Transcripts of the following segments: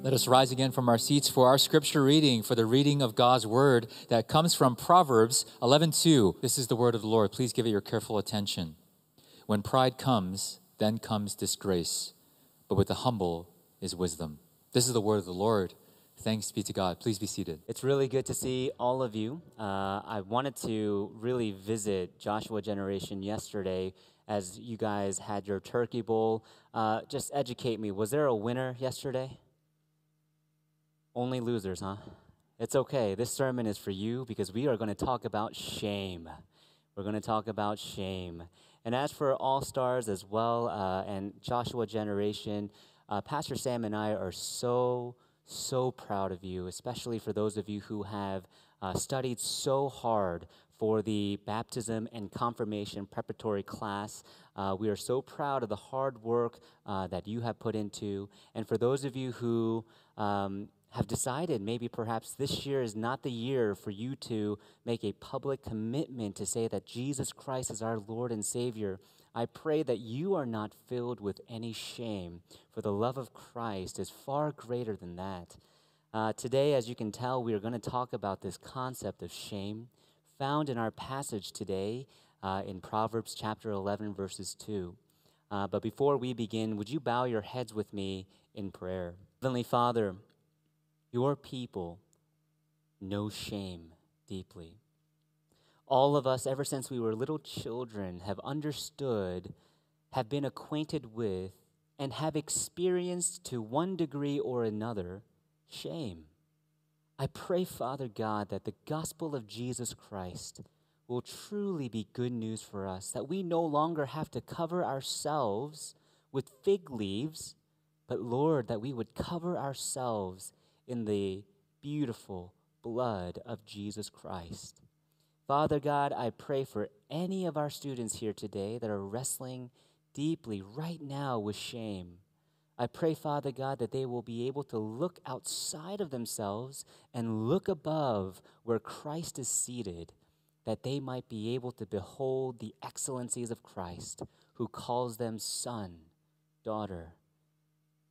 Let us rise again from our seats for our scripture reading, for the reading of God's word that comes from Proverbs 11:2. This is the word of the Lord. Please give it your careful attention. When pride comes, then comes disgrace, but with the humble is wisdom. This is the word of the Lord. Thanks be to God. Please be seated. It's really good to see all of you. I wanted to really visit Joshua Generation yesterday as you guys had your turkey bowl. Just educate me. Was there a winner yesterday? Only losers, huh? It's okay. This sermon is for you because we are going to talk about shame. We're going to talk about shame. And as for All Stars as well and Joshua Generation, Pastor Sam and I are so proud of you, especially for those of you who have studied so hard for the baptism and confirmation preparatory class. We are so proud of the hard work that you have put into. And for those of you who have decided maybe perhaps this year is not the year for you to make a public commitment to say that Jesus Christ is our Lord and Savior, I pray that you are not filled with any shame, for the love of Christ is far greater than that. Today, as you can tell, we are going to talk about this concept of shame found in our passage today in Proverbs chapter 11, verses 2. But before we begin, would you bow your heads with me in prayer? Heavenly Father, your people know shame deeply. All of us, ever since we were little children, have understood, have been acquainted with, and have experienced to one degree or another shame. I pray, Father God, that the gospel of Jesus Christ will truly be good news for us, that we no longer have to cover ourselves with fig leaves, but, Lord, that we would cover ourselves in the beautiful blood of Jesus Christ. Father God, I pray for any of our students here today that are wrestling deeply right now with shame. I pray, Father God, that they will be able to look outside of themselves and look above where Christ is seated, that they might be able to behold the excellencies of Christ, who calls them son, daughter,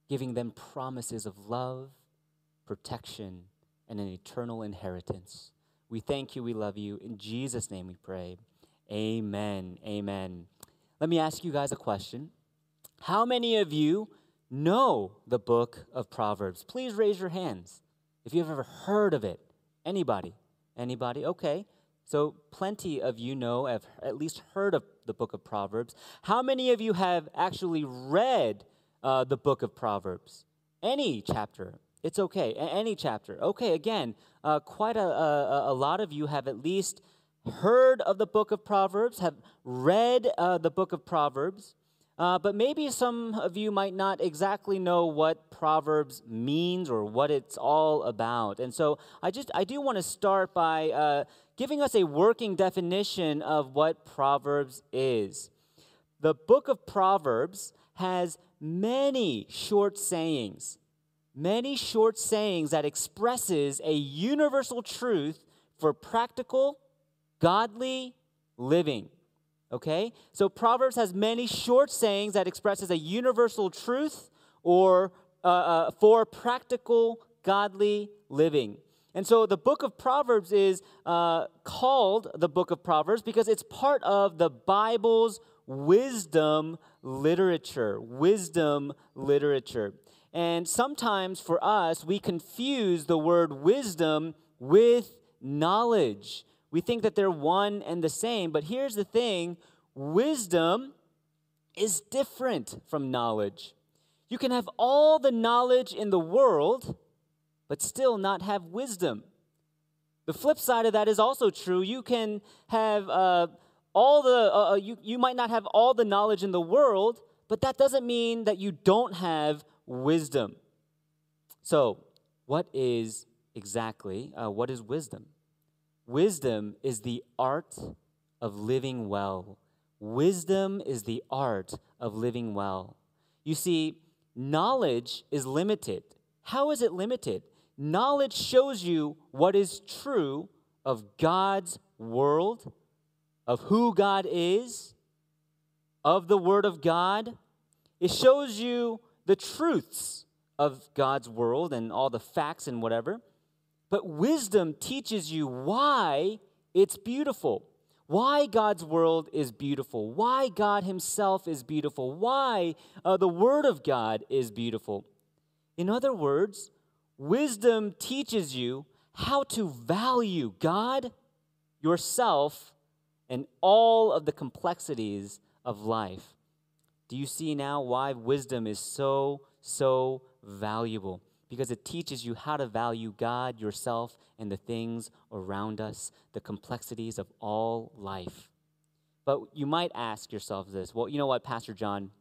giving them promises of love, protection, and an eternal inheritance. We thank you. We love you. In Jesus' name we pray. Amen. Amen. Let me ask you guys a question. How many of you know the book of Proverbs? Please raise your hands if you've ever heard of it. Anybody? Anybody? Okay. So plenty of you know, have at least heard of the book of Proverbs. How many of you have actually read the book of Proverbs? Any chapter? It's okay, any chapter. Okay, again, quite a lot of you have at least heard of the book of Proverbs, have read the book of Proverbs, but maybe some of you might not exactly know what Proverbs means or what it's all about. And so I do want to start by giving us a working definition of what Proverbs is. The book of Proverbs has many short sayings. Many short sayings that expresses a universal truth for practical, godly living, okay? So Proverbs has many short sayings that expresses a universal truth or for practical, godly living. And so the book of Proverbs is called the book of Proverbs because it's part of the Bible's wisdom literature, And sometimes for us, we confuse the word wisdom with knowledge. We think that they're one and the same, but here's the thing. Wisdom is different from knowledge. You can have all the knowledge in the world, but still not have wisdom. The flip side of that is also true. You can have you might not have all the knowledge in the world, but that doesn't mean that you don't have wisdom. So, what is wisdom? Wisdom is the art of living well. Wisdom is the art of living well. You see, knowledge is limited. How is it limited? Knowledge shows you what is true of God's world, of who God is, of the Word of God. It shows you the truths of God's world and all the facts and whatever. But wisdom teaches you why it's beautiful, why God's world is beautiful, why God himself is beautiful, why the Word of God is beautiful. In other words, wisdom teaches you how to value God, yourself, and all of the complexities of life. Do you see now why wisdom is so valuable? Because it teaches you how to value God, yourself, and the things around us, the complexities of all life. But you might ask yourself this, well, you know what, Pastor John?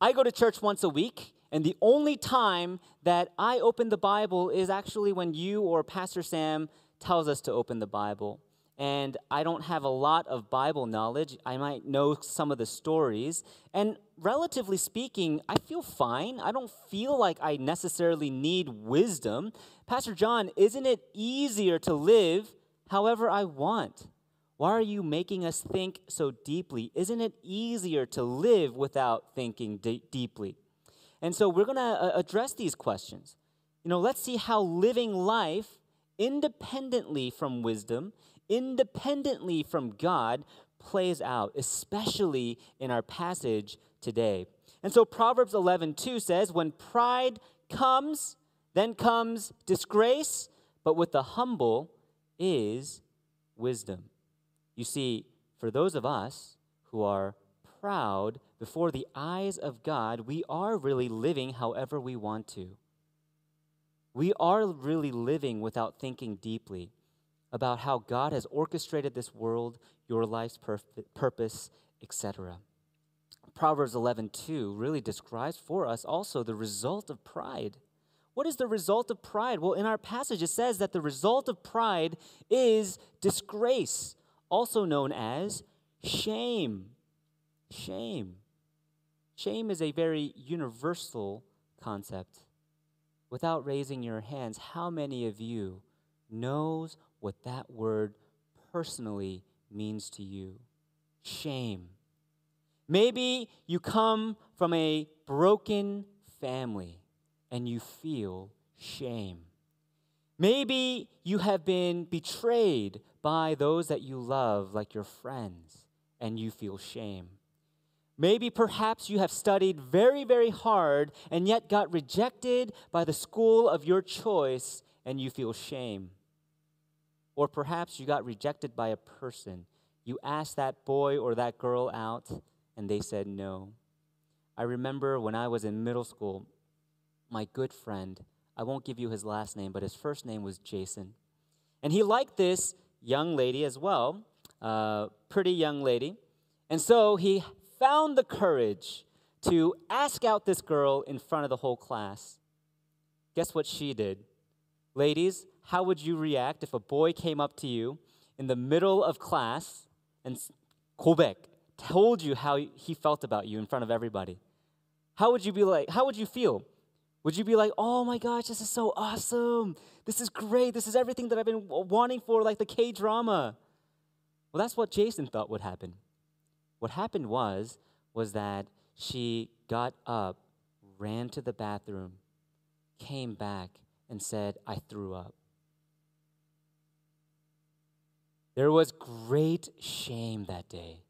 I go to church once a week, and the only time that I open the Bible is actually when you or Pastor Sam tells us to open the Bible. And I don't have a lot of Bible knowledge. I might know some of the stories. And relatively speaking, I feel fine. I don't feel like I necessarily need wisdom. Pastor John, isn't it easier to live however I want? Why are you making us think so deeply? Isn't it easier to live without thinking deeply? And so we're going to address these questions. You know, let's see how living life independently from wisdom, independently from God, plays out, especially in our passage today. And so Proverbs 11:2 says, when pride comes, then comes disgrace, but with the humble is wisdom. You see, for those of us who are proud before the eyes of God, we are really living however we want to. We are really living without thinking deeply about how God has orchestrated this world, your life's purpose, etc. Proverbs 11:2 really describes for us also the result of pride. What is the result of pride? Well, in our passage, it says that the result of pride is disgrace, also known as shame. Shame. Shame is a very universal concept. Without raising your hands, how many of you knows what that word personally means to you? Shame. Maybe you come from a broken family and you feel shame. Maybe you have been betrayed by those that you love, like your friends, and you feel shame. Maybe perhaps you have studied very, very hard and yet got rejected by the school of your choice and you feel shame. Or perhaps you got rejected by a person. You asked that boy or that girl out, and they said no. I remember when I was in middle school, my good friend, I won't give you his last name, but his first name was Jason. And he liked this young lady as well, pretty young lady. And so he found the courage to ask out this girl in front of the whole class. Guess what she did? Ladies, how would you react if a boy came up to you in the middle of class and Kobek told you how he felt about you in front of everybody? How would you be like? How would you feel? Would you be like, oh my gosh, this is so awesome. This is great. This is everything that I've been wanting for, like the K-drama. Well, that's what Jason thought would happen. What happened was that she got up, ran to the bathroom, came back, and said, I threw up. There was great shame that day.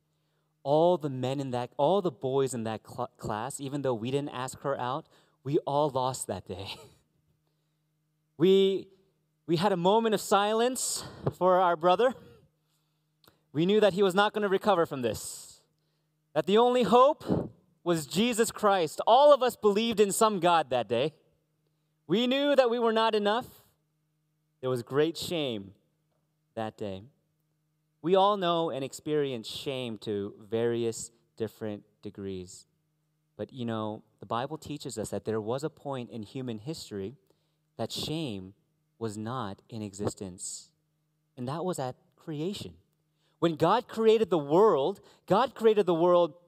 All the boys in that class, even though we didn't ask her out, we all lost that day. We had a moment of silence for our brother. We knew that he was not going to recover from this, that the only hope was Jesus Christ. All of us believed in some God that day. We knew that we were not enough. There was great shame that day. We all know and experience shame to various different degrees. But, you know, the Bible teaches us that there was a point in human history that shame was not in existence. And that was at creation. When God created the world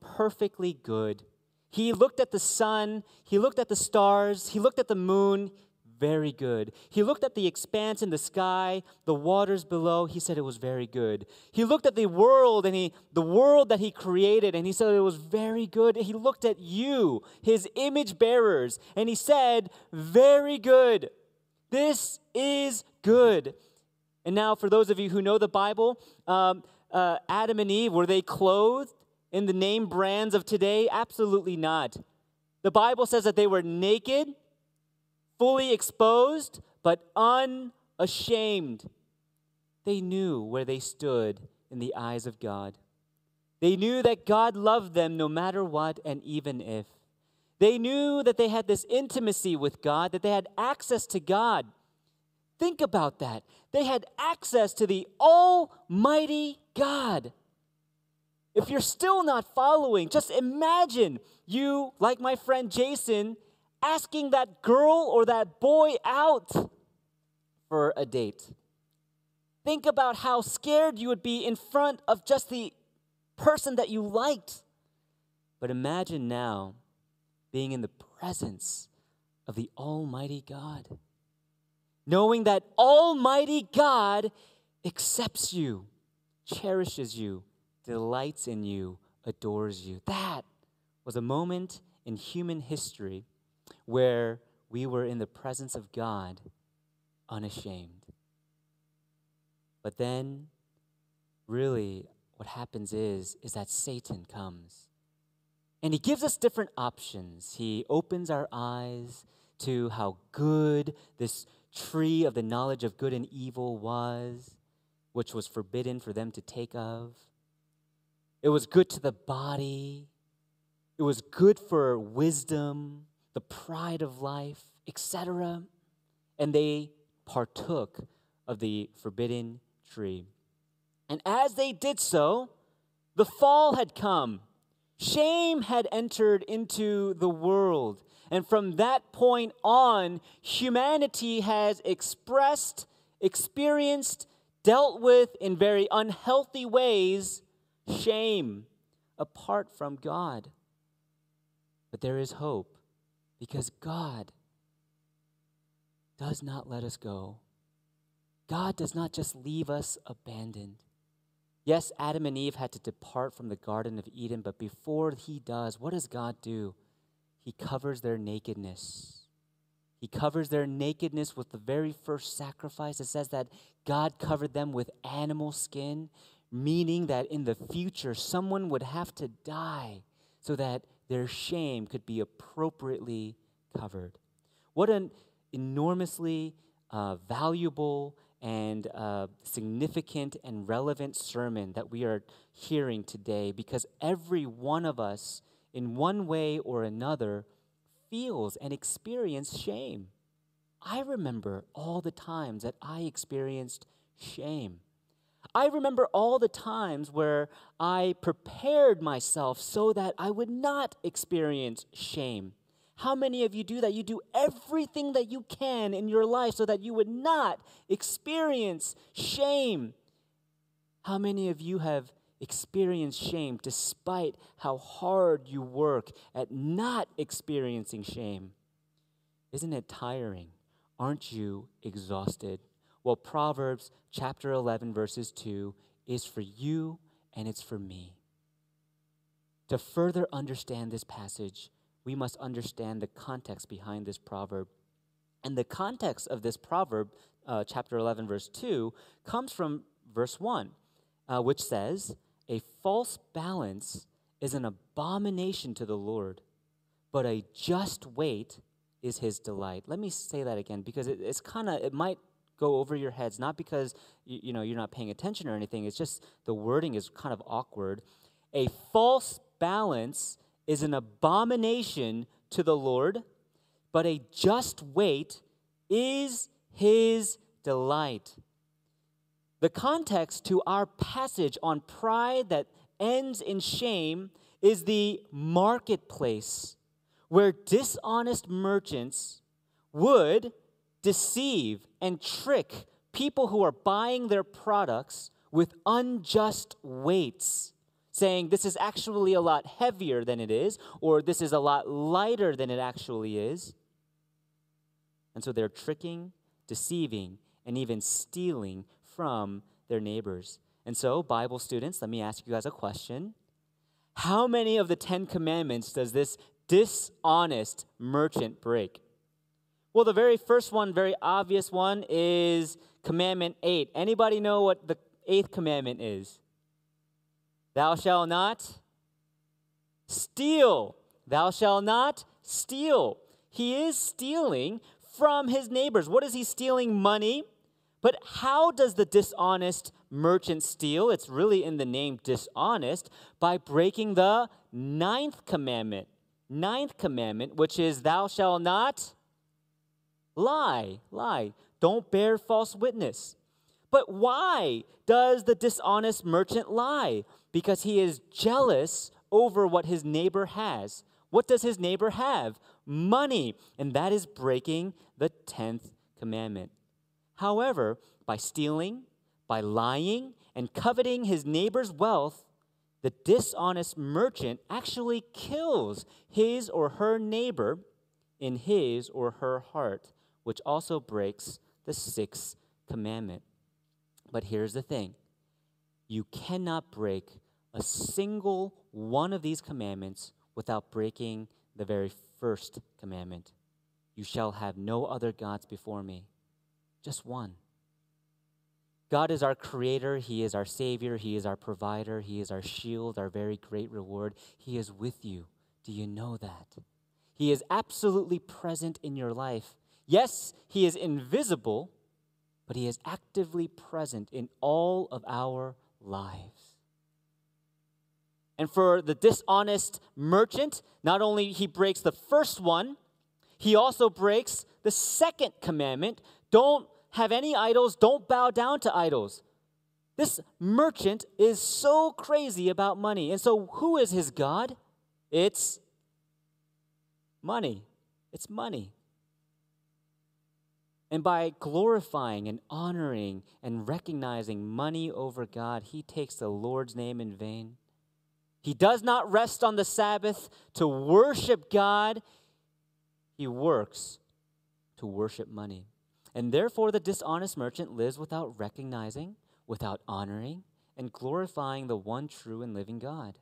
perfectly good. He looked at the sun, he looked at the stars, he looked at the moon, very good. He looked at the expanse in the sky, the waters below. He said it was very good. He looked at the world and the world that he created, and he said it was very good. He looked at you, his image bearers, and he said, very good. This is good. And now for those of you who know the Bible, Adam and Eve, were they clothed in the name brands of today? Absolutely not. The Bible says that they were naked, fully exposed, but unashamed. They knew where they stood in the eyes of God. They knew that God loved them no matter what and even if. They knew that they had this intimacy with God, that they had access to God. Think about that. They had access to the Almighty God. If you're still not following, just imagine you, like my friend Jason, asking that girl or that boy out for a date. Think about how scared you would be in front of just the person that you liked. But imagine now being in the presence of the Almighty God, knowing that Almighty God accepts you, cherishes you, delights in you, adores you. That was a moment in human history where we were in the presence of God unashamed. But then, really, what happens is that Satan comes. And he gives us different options. He opens our eyes to how good this tree of the knowledge of good and evil was, which was forbidden for them to take of. It was good to the body. It was good for wisdom, the pride of life, etc. And they partook of the forbidden tree. And as they did so, the fall had come. Shame had entered into the world. And from that point on, humanity has experienced, dealt with in very unhealthy ways shame apart from God. But there is hope, because God does not let us go. God does not just leave us abandoned. Yes, Adam and Eve had to depart from the Garden of Eden, but before he does, what does God do? He covers their nakedness. He covers their nakedness with the very first sacrifice. It says that God covered them with animal skin, meaning that in the future, someone would have to die so that their shame could be appropriately covered. What an enormously valuable and significant and relevant sermon that we are hearing today, because every one of us, in one way or another, feels and experiences shame. I remember all the times that I experienced shame. I remember all the times where I prepared myself so that I would not experience shame. How many of you do that? You do everything that you can in your life so that you would not experience shame. How many of you have experienced shame despite how hard you work at not experiencing shame? Isn't it tiring? Aren't you exhausted? Well, Proverbs chapter 11, verses 2 is for you and it's for me. To further understand this passage, we must understand the context behind this proverb. And the context of this proverb, chapter 11, verse 2, comes from verse 1, which says, "A false balance is an abomination to the Lord, but a just weight is his delight." Let me say that again, because it might go over your heads, not because you're not paying attention or anything. It's just the wording is kind of awkward. A false balance is an abomination to the Lord, but a just weight is his delight. The context to our passage on pride that ends in shame is the marketplace where dishonest merchants would deceive and trick people who are buying their products with unjust weights, saying this is actually a lot heavier than it is, or this is a lot lighter than it actually is. And And so they're tricking, deceiving, and even stealing from their neighbors. And so, Bible students, let me ask you guys a question. How many of the 10 commandments does this dishonest merchant break? Well, the very first one, very obvious one, is commandment 8. Anybody know what the 8th commandment is? Thou shalt not steal. Thou shalt not steal. He is stealing from his neighbors. What is he stealing? Money. But how does the dishonest merchant steal? It's really in the name dishonest, by breaking the 9th commandment. 9th commandment, which is thou shalt not lie. Lie. Don't bear false witness. But why does the dishonest merchant lie? Because he is jealous over what his neighbor has. What does his neighbor have? Money. And that is breaking the 10th commandment. However, by stealing, by lying, and coveting his neighbor's wealth, the dishonest merchant actually kills his or her neighbor in his or her heart, which also breaks the 6th commandment. But here's the thing. You cannot break a single one of these commandments without breaking the very first commandment. You shall have no other gods before me. Just one. God is our creator. He is our savior. He is our provider. He is our shield, our very great reward. He is with you. Do you know that? He is absolutely present in your life. Yes, he is invisible, but he is actively present in all of our lives. And for the dishonest merchant, not only he breaks the first one, he also breaks the 2nd commandment. Don't have any idols. Don't bow down to idols. This merchant is so crazy about money. And so who is his god? It's money. It's money. And by glorifying and honoring and recognizing money over God, he takes the Lord's name in vain. He does not rest on the Sabbath to worship God. He works to worship money. And therefore, the dishonest merchant lives without recognizing, without honoring, and glorifying the one true and living God.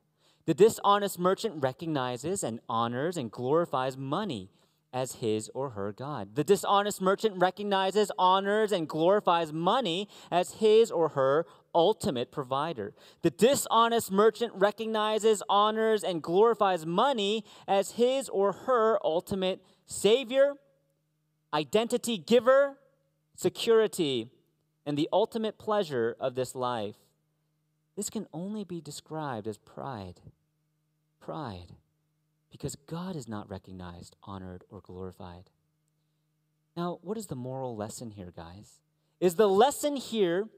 The dishonest merchant recognizes and honors and glorifies money as his or her god. The dishonest merchant recognizes, honors, and glorifies money as his or her ultimate provider. The dishonest merchant recognizes, honors, and glorifies money as his or her ultimate savior, identity giver, security, and the ultimate pleasure of this life. This can only be described as pride. Pride. Because God is not recognized, honored, or glorified. Now, what is the moral lesson here, guys? Is the lesson here,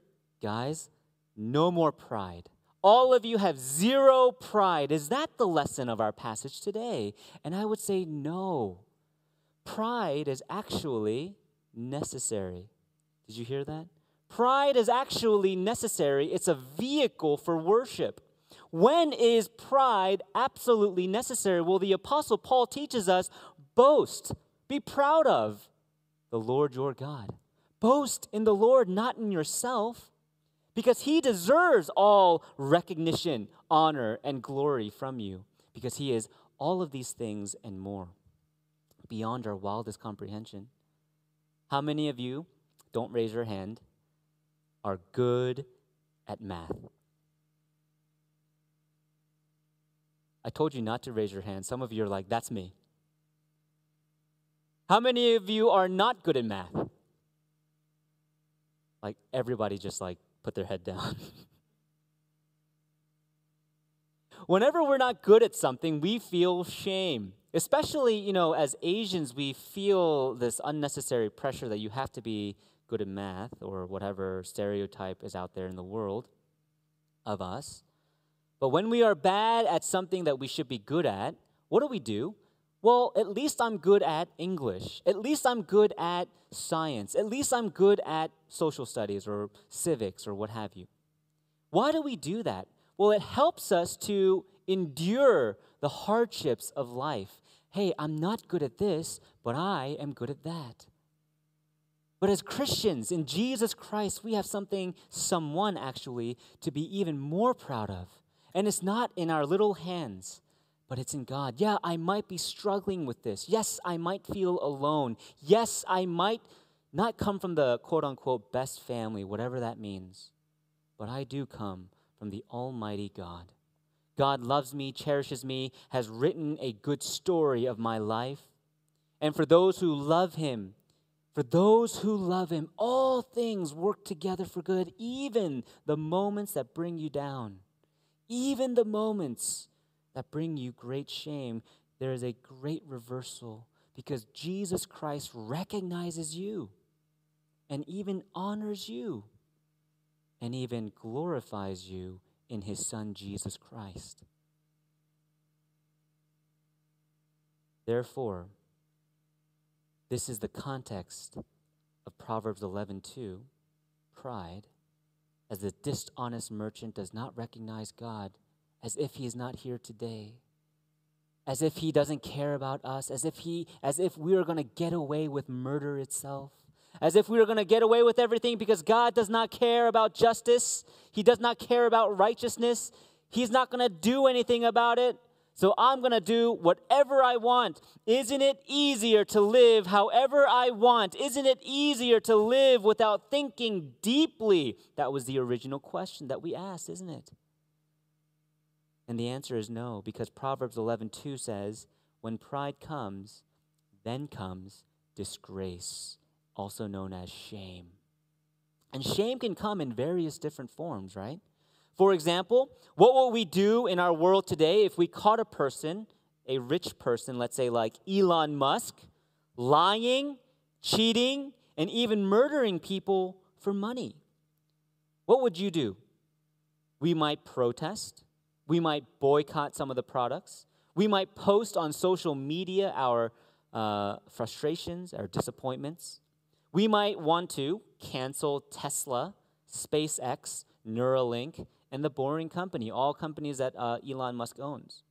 guys, no more pride. All of you have zero pride. Is that the lesson of our passage today? And I would say no. Pride is actually necessary. Did you hear that? Pride is actually necessary. It's a vehicle for worship. When is pride absolutely necessary? Well, the Apostle Paul teaches us, boast, be proud of the Lord your God. Boast in the Lord, not in yourself, because he deserves all recognition, honor, and glory from you, because he is all of these things and more, beyond our wildest comprehension. How many of you, don't raise your hand, are good at math? I told you not to raise your hand. Some of you are like, that's me. How many of you are not good at math? Like, everybody just like put their head down. Whenever we're not good at something, we feel shame. Especially, as Asians, we feel this unnecessary pressure that you have to be good at math or whatever stereotype is out there in the world of us. But when we are bad at something that we should be good at, what do? Well, at least I'm good at English. At least I'm good at science. At least I'm good at social studies or civics or what have you. Why do we do that? Well, it helps us to endure the hardships of life. Hey, I'm not good at this, but I am good at that. But as Christians in Jesus Christ, we have someone actually to be even more proud of. And it's not in our little hands, but it's in God. Yeah, I might be struggling with this. Yes, I might feel alone. Yes, I might not come from the quote-unquote best family, whatever that means. But I do come from the Almighty God. God loves me, cherishes me, has written a good story of my life. And for those who love him, all things work together for good, even the moments that bring you down. Even the moments that bring you great shame, there is a great reversal because Jesus Christ recognizes you and even honors you and even glorifies you in his Son, Jesus Christ. Therefore, this is the context of Proverbs 11:2, pride, as the dishonest merchant does not recognize God, as if he is not here today, as if he doesn't care about us, as if we are going to get away with murder itself, as if we are going to get away with everything because God does not care about justice. He does not care about righteousness. He's not going to do anything about it. So I'm going to do whatever I want. Isn't it easier to live however I want? Isn't it easier to live without thinking deeply? That was the original question that we asked, isn't it? And the answer is no, because Proverbs 11:2 says, when pride comes, then comes disgrace, also known as shame. And shame can come in various different forms, right? For example, what will we do in our world today if we caught a person, a rich person, let's say like Elon Musk, lying, cheating, and even murdering people for money? What would you do? We might protest. We might boycott some of the products. We might post on social media our frustrations, our disappointments. We might want to cancel Tesla, SpaceX, Neuralink, and the Boring Company, all companies that Elon Musk owns.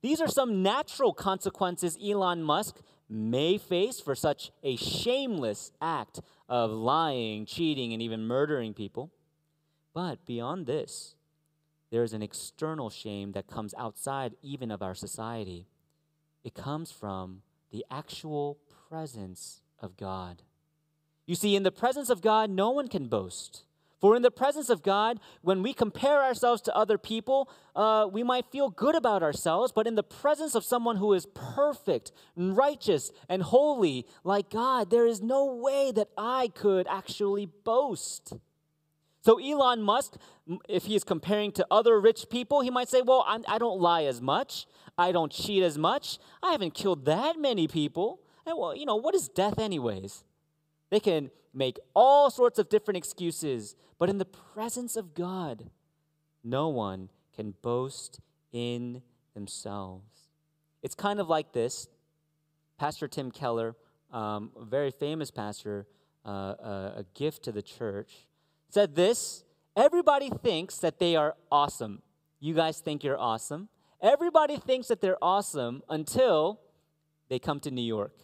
These are some natural consequences Elon Musk may face for such a shameless act of lying, cheating, and even murdering people. But beyond this, there is an external shame that comes outside even of our society. It comes from the actual presence of God. You see, in the presence of God, no one can boast. For in the presence of God, when we compare ourselves to other people, we might feel good about ourselves, but in the presence of someone who is perfect, and righteous, and holy, like God, there is no way that I could actually boast. So Elon Musk, if he is comparing to other rich people, he might say, well, I don't lie as much. I don't cheat as much. I haven't killed that many people. And well, you know, what is death anyways? They can make all sorts of different excuses. But in the presence of God, no one can boast in themselves. It's kind of like this. Pastor Tim Keller, a very famous pastor, a gift to the church, said this: everybody thinks that they are awesome. You guys think you're awesome. Everybody thinks that they're awesome until they come to New York.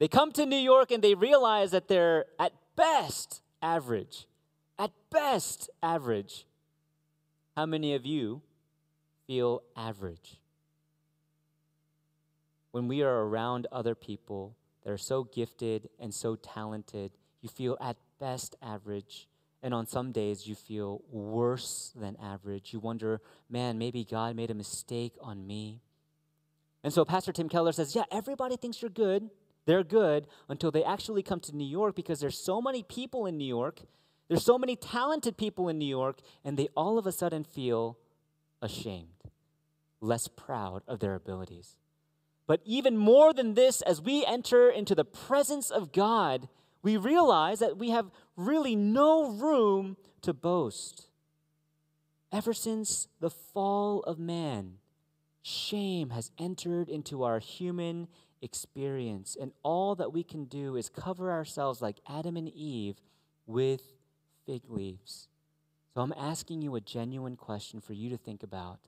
They come to New York and they realize that they're at best average. At best average. How many of you feel average? When we are around other people that are so gifted and so talented, you feel at best average. And on some days, you feel worse than average. You wonder, man, maybe God made a mistake on me. And so Pastor Tim Keller says, yeah, everybody thinks you're good. They're good until they actually come to New York because there's so many people in New York. There's so many talented people in New York, and they all of a sudden feel ashamed, less proud of their abilities. But even more than this, as we enter into the presence of God, we realize that we have really no room to boast. Ever since the fall of man, shame has entered into our human experience, and all that we can do is cover ourselves like Adam and Eve with fig leaves. So I'm asking you a genuine question for you to think about.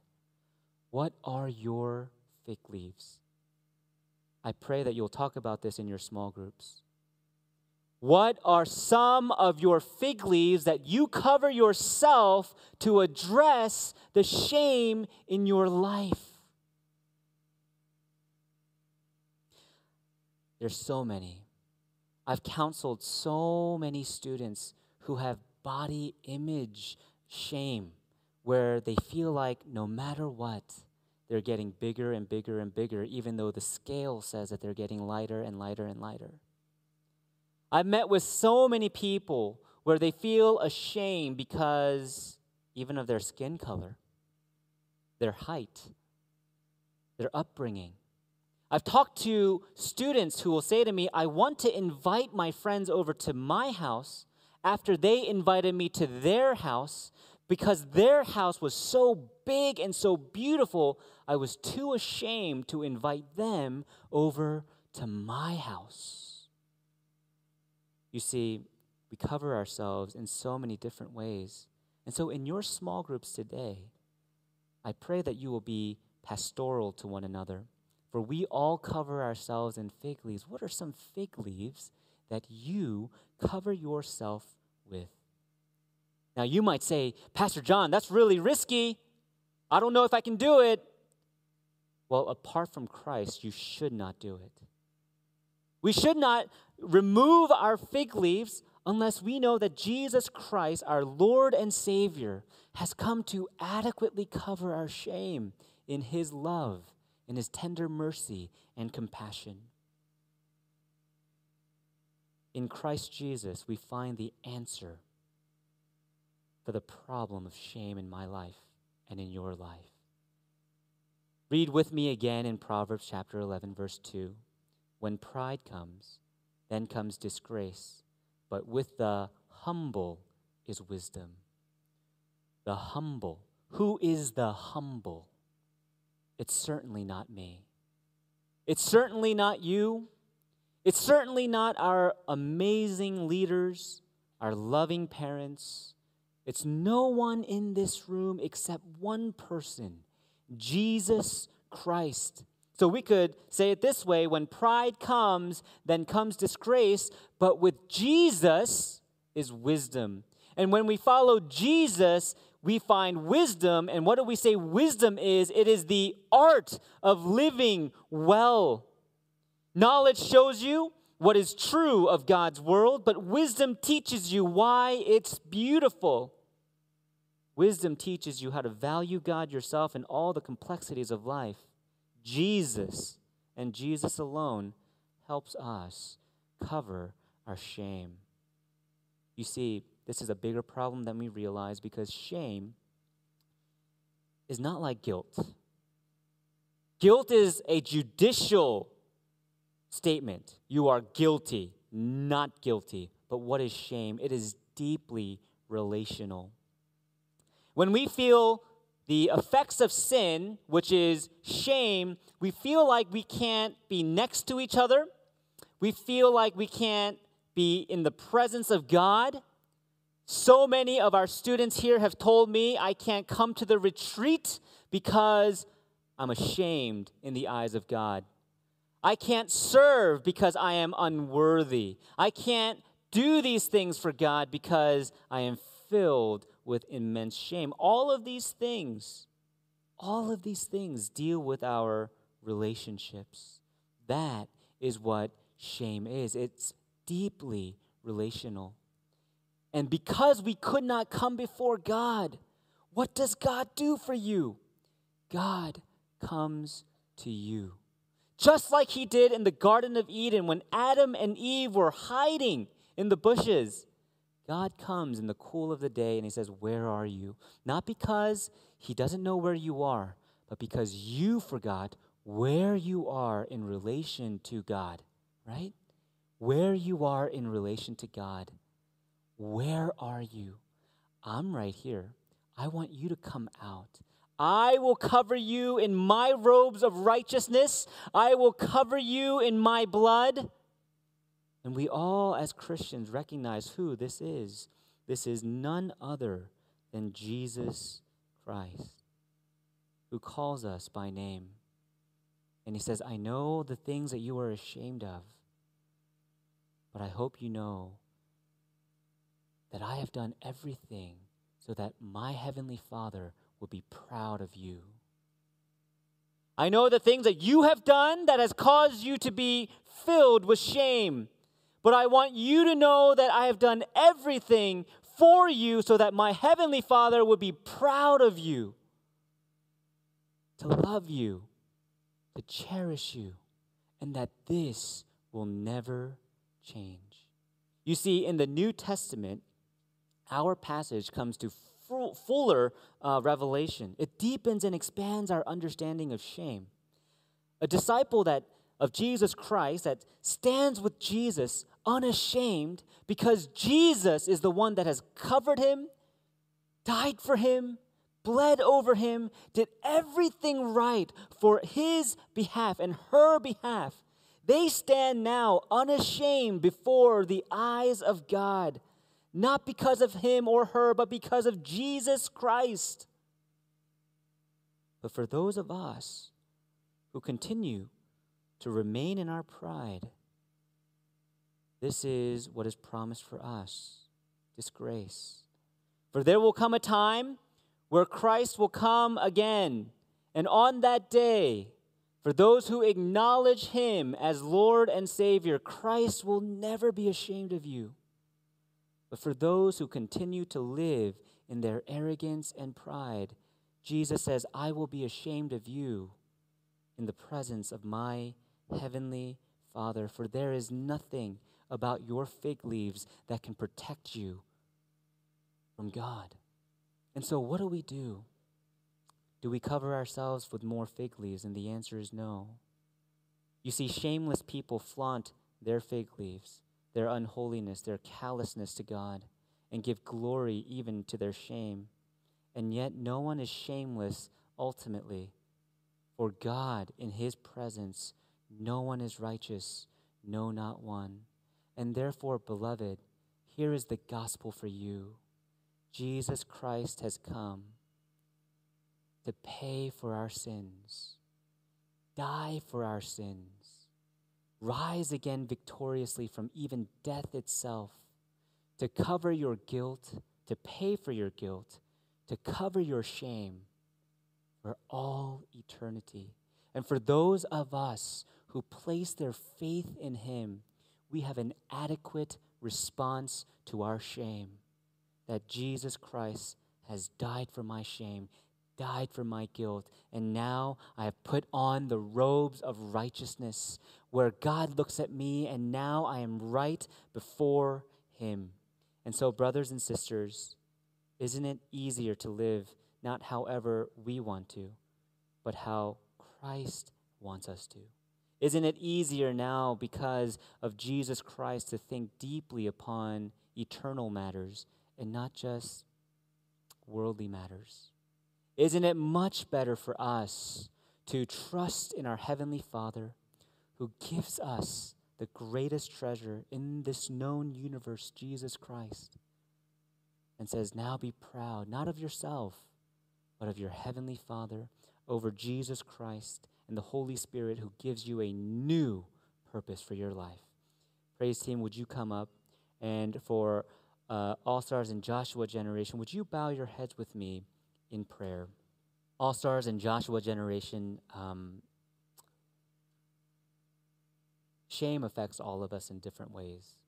What are your fig leaves? I pray that you'll talk about this in your small groups. What are some of your fig leaves that you cover yourself to address the shame in your life? There's so many. I've counseled so many students who have body image shame, where they feel like no matter what, they're getting bigger and bigger and bigger, even though the scale says that they're getting lighter and lighter and lighter. I've met with so many people where they feel ashamed because even of their skin color, their height, their upbringing. I've talked to students who will say to me, I want to invite my friends over to my house after they invited me to their house because their house was so big and so beautiful, I was too ashamed to invite them over to my house. You see, we cover ourselves in so many different ways. And so in your small groups today, I pray that you will be pastoral to one another, for we all cover ourselves in fig leaves. What are some fig leaves that you cover yourself with? Now, you might say, Pastor John, that's really risky. I don't know if I can do it. Well, apart from Christ, you should not do it. We should not remove our fig leaves unless we know that Jesus Christ, our Lord and Savior, has come to adequately cover our shame in his love, in his tender mercy and compassion. In Christ Jesus, we find the answer for the problem of shame in my life and in your life. Read with me again in Proverbs chapter 11, verse 2. When pride comes, then comes disgrace, but with the humble is wisdom. The humble. Who is the humble? It's certainly not me. It's certainly not you. It's certainly not our amazing leaders, our loving parents. It's no one in this room except one person, Jesus Christ. So we could say it this way, when pride comes, then comes disgrace, but with Jesus is wisdom. And when we follow Jesus, we find wisdom. And what do we say wisdom is? It is the art of living well. Knowledge shows you what is true of God's world, but wisdom teaches you why it's beautiful. Wisdom teaches you how to value God, yourself, and all the complexities of life. Jesus and Jesus alone helps us cover our shame. You see, this is a bigger problem than we realize because shame is not like guilt. Guilt is a judicial statement. You are guilty, not guilty. But what is shame? It is deeply relational. When we feel the effects of sin, which is shame, we feel like we can't be next to each other. We feel like we can't be in the presence of God. So many of our students here have told me, I can't come to the retreat because I'm ashamed in the eyes of God. I can't serve because I am unworthy. I can't do these things for God because I am filled with immense shame. All of these things deal with our relationships. That is what shame is. It's deeply relational. And because we could not come before God, what does God do for you? God comes to you. Just like he did in the Garden of Eden when Adam and Eve were hiding in the bushes. God comes in the cool of the day and he says, where are you? Not because he doesn't know where you are, but because you forgot where you are in relation to God, right? Where you are in relation to God. Where are you? I'm right here. I want you to come out. I will cover you in my robes of righteousness. I will cover you in my blood. And we all as Christians recognize who this is. This is none other than Jesus Christ, who calls us by name. And he says, I know the things that you are ashamed of, But I hope you know that I have done everything so that my Heavenly Father will be proud of you. I know the things that you have done that has caused you to be filled with shame. But I want you to know that I have done everything for you so that my Heavenly Father would be proud of you, to love you, to cherish you, and that this will never change. You see, in the New Testament, our passage comes to fuller revelation. It deepens and expands our understanding of shame. A disciple of Jesus Christ that stands with Jesus unashamed because Jesus is the one that has covered him, died for him, bled over him, did everything right for his behalf and her behalf. They stand now unashamed before the eyes of God, not because of him or her, but because of Jesus Christ. But for those of us who continue to remain in our pride, this is what is promised for us, disgrace. For there will come a time where Christ will come again, and on that day, for those who acknowledge him as Lord and Savior, Christ will never be ashamed of you. But for those who continue to live in their arrogance and pride, Jesus says, I will be ashamed of you in the presence of my Heavenly Father, for there is nothing about your fig leaves that can protect you from God. And so what do we do? Do we cover ourselves with more fig leaves? And the answer is no. You see, shameless people flaunt their fig leaves, their unholiness, their callousness to God, and give glory even to their shame. And yet no one is shameless ultimately. For God, in his presence, no one is righteous, no, not one. And therefore, beloved, here is the gospel for you. Jesus Christ has come to pay for our sins, die for our sins, rise again victoriously from even death itself, to cover your guilt, to pay for your guilt, to cover your shame for all eternity. And for those of us who place their faith in him, we have an adequate response to our shame, that Jesus Christ has died for my shame, died for my guilt, and now I have put on the robes of righteousness, where God looks at me, and now I am right before him. And so, brothers and sisters, isn't it easier to live not however we want to, but how Christ wants us to? Isn't it easier now, because of Jesus Christ, to think deeply upon eternal matters and not just worldly matters? Isn't it much better for us to trust in our Heavenly Father, who gives us the greatest treasure in this known universe, Jesus Christ, and says, now be proud, not of yourself, but of your Heavenly Father, over Jesus Christ and the Holy Spirit, who gives you a new purpose for your life. Praise team, would you come up? And for All-Stars and Joshua Generation, would you bow your heads with me in prayer? All-Stars and Joshua Generation, shame affects all of us in different ways.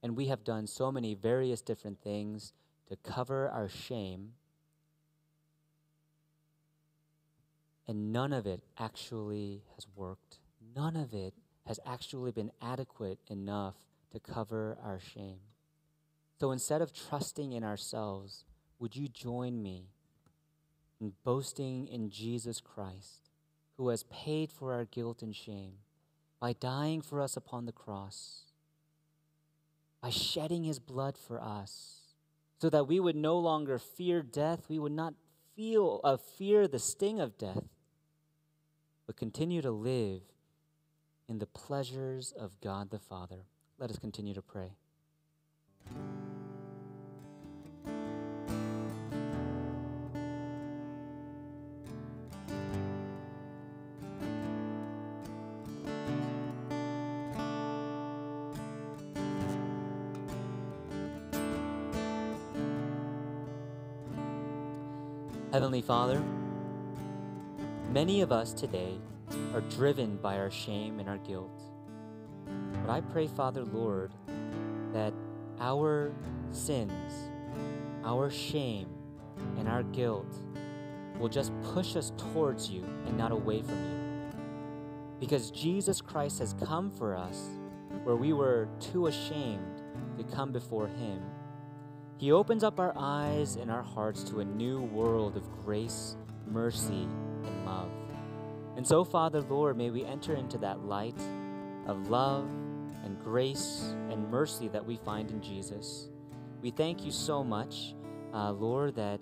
And we have done so many various different things to cover our shame, and none of it actually has worked. None of it has actually been adequate enough to cover our shame. So instead of trusting in ourselves, would you join me in boasting in Jesus Christ, who has paid for our guilt and shame by dying for us upon the cross, by shedding his blood for us, so that we would no longer fear death, we would not fear the sting of death, but continue to live in the pleasures of God the Father. Let us continue to pray. Heavenly Father, many of us today are driven by our shame and our guilt. But I pray, Father, Lord, that our sins, our shame, and our guilt will just push us towards you and not away from you. Because Jesus Christ has come for us where we were too ashamed to come before him. He opens up our eyes and our hearts to a new world of grace, mercy, and love. And so, Father, Lord, may we enter into that light of love and grace and mercy that we find in Jesus. We thank you so much, Lord, that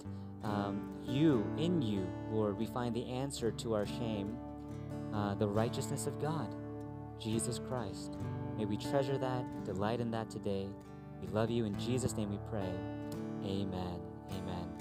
in you, Lord, we find the answer to our shame, the righteousness of God, Jesus Christ. May we treasure that, delight in that today. We love you. In Jesus' name we pray. Amen. Amen.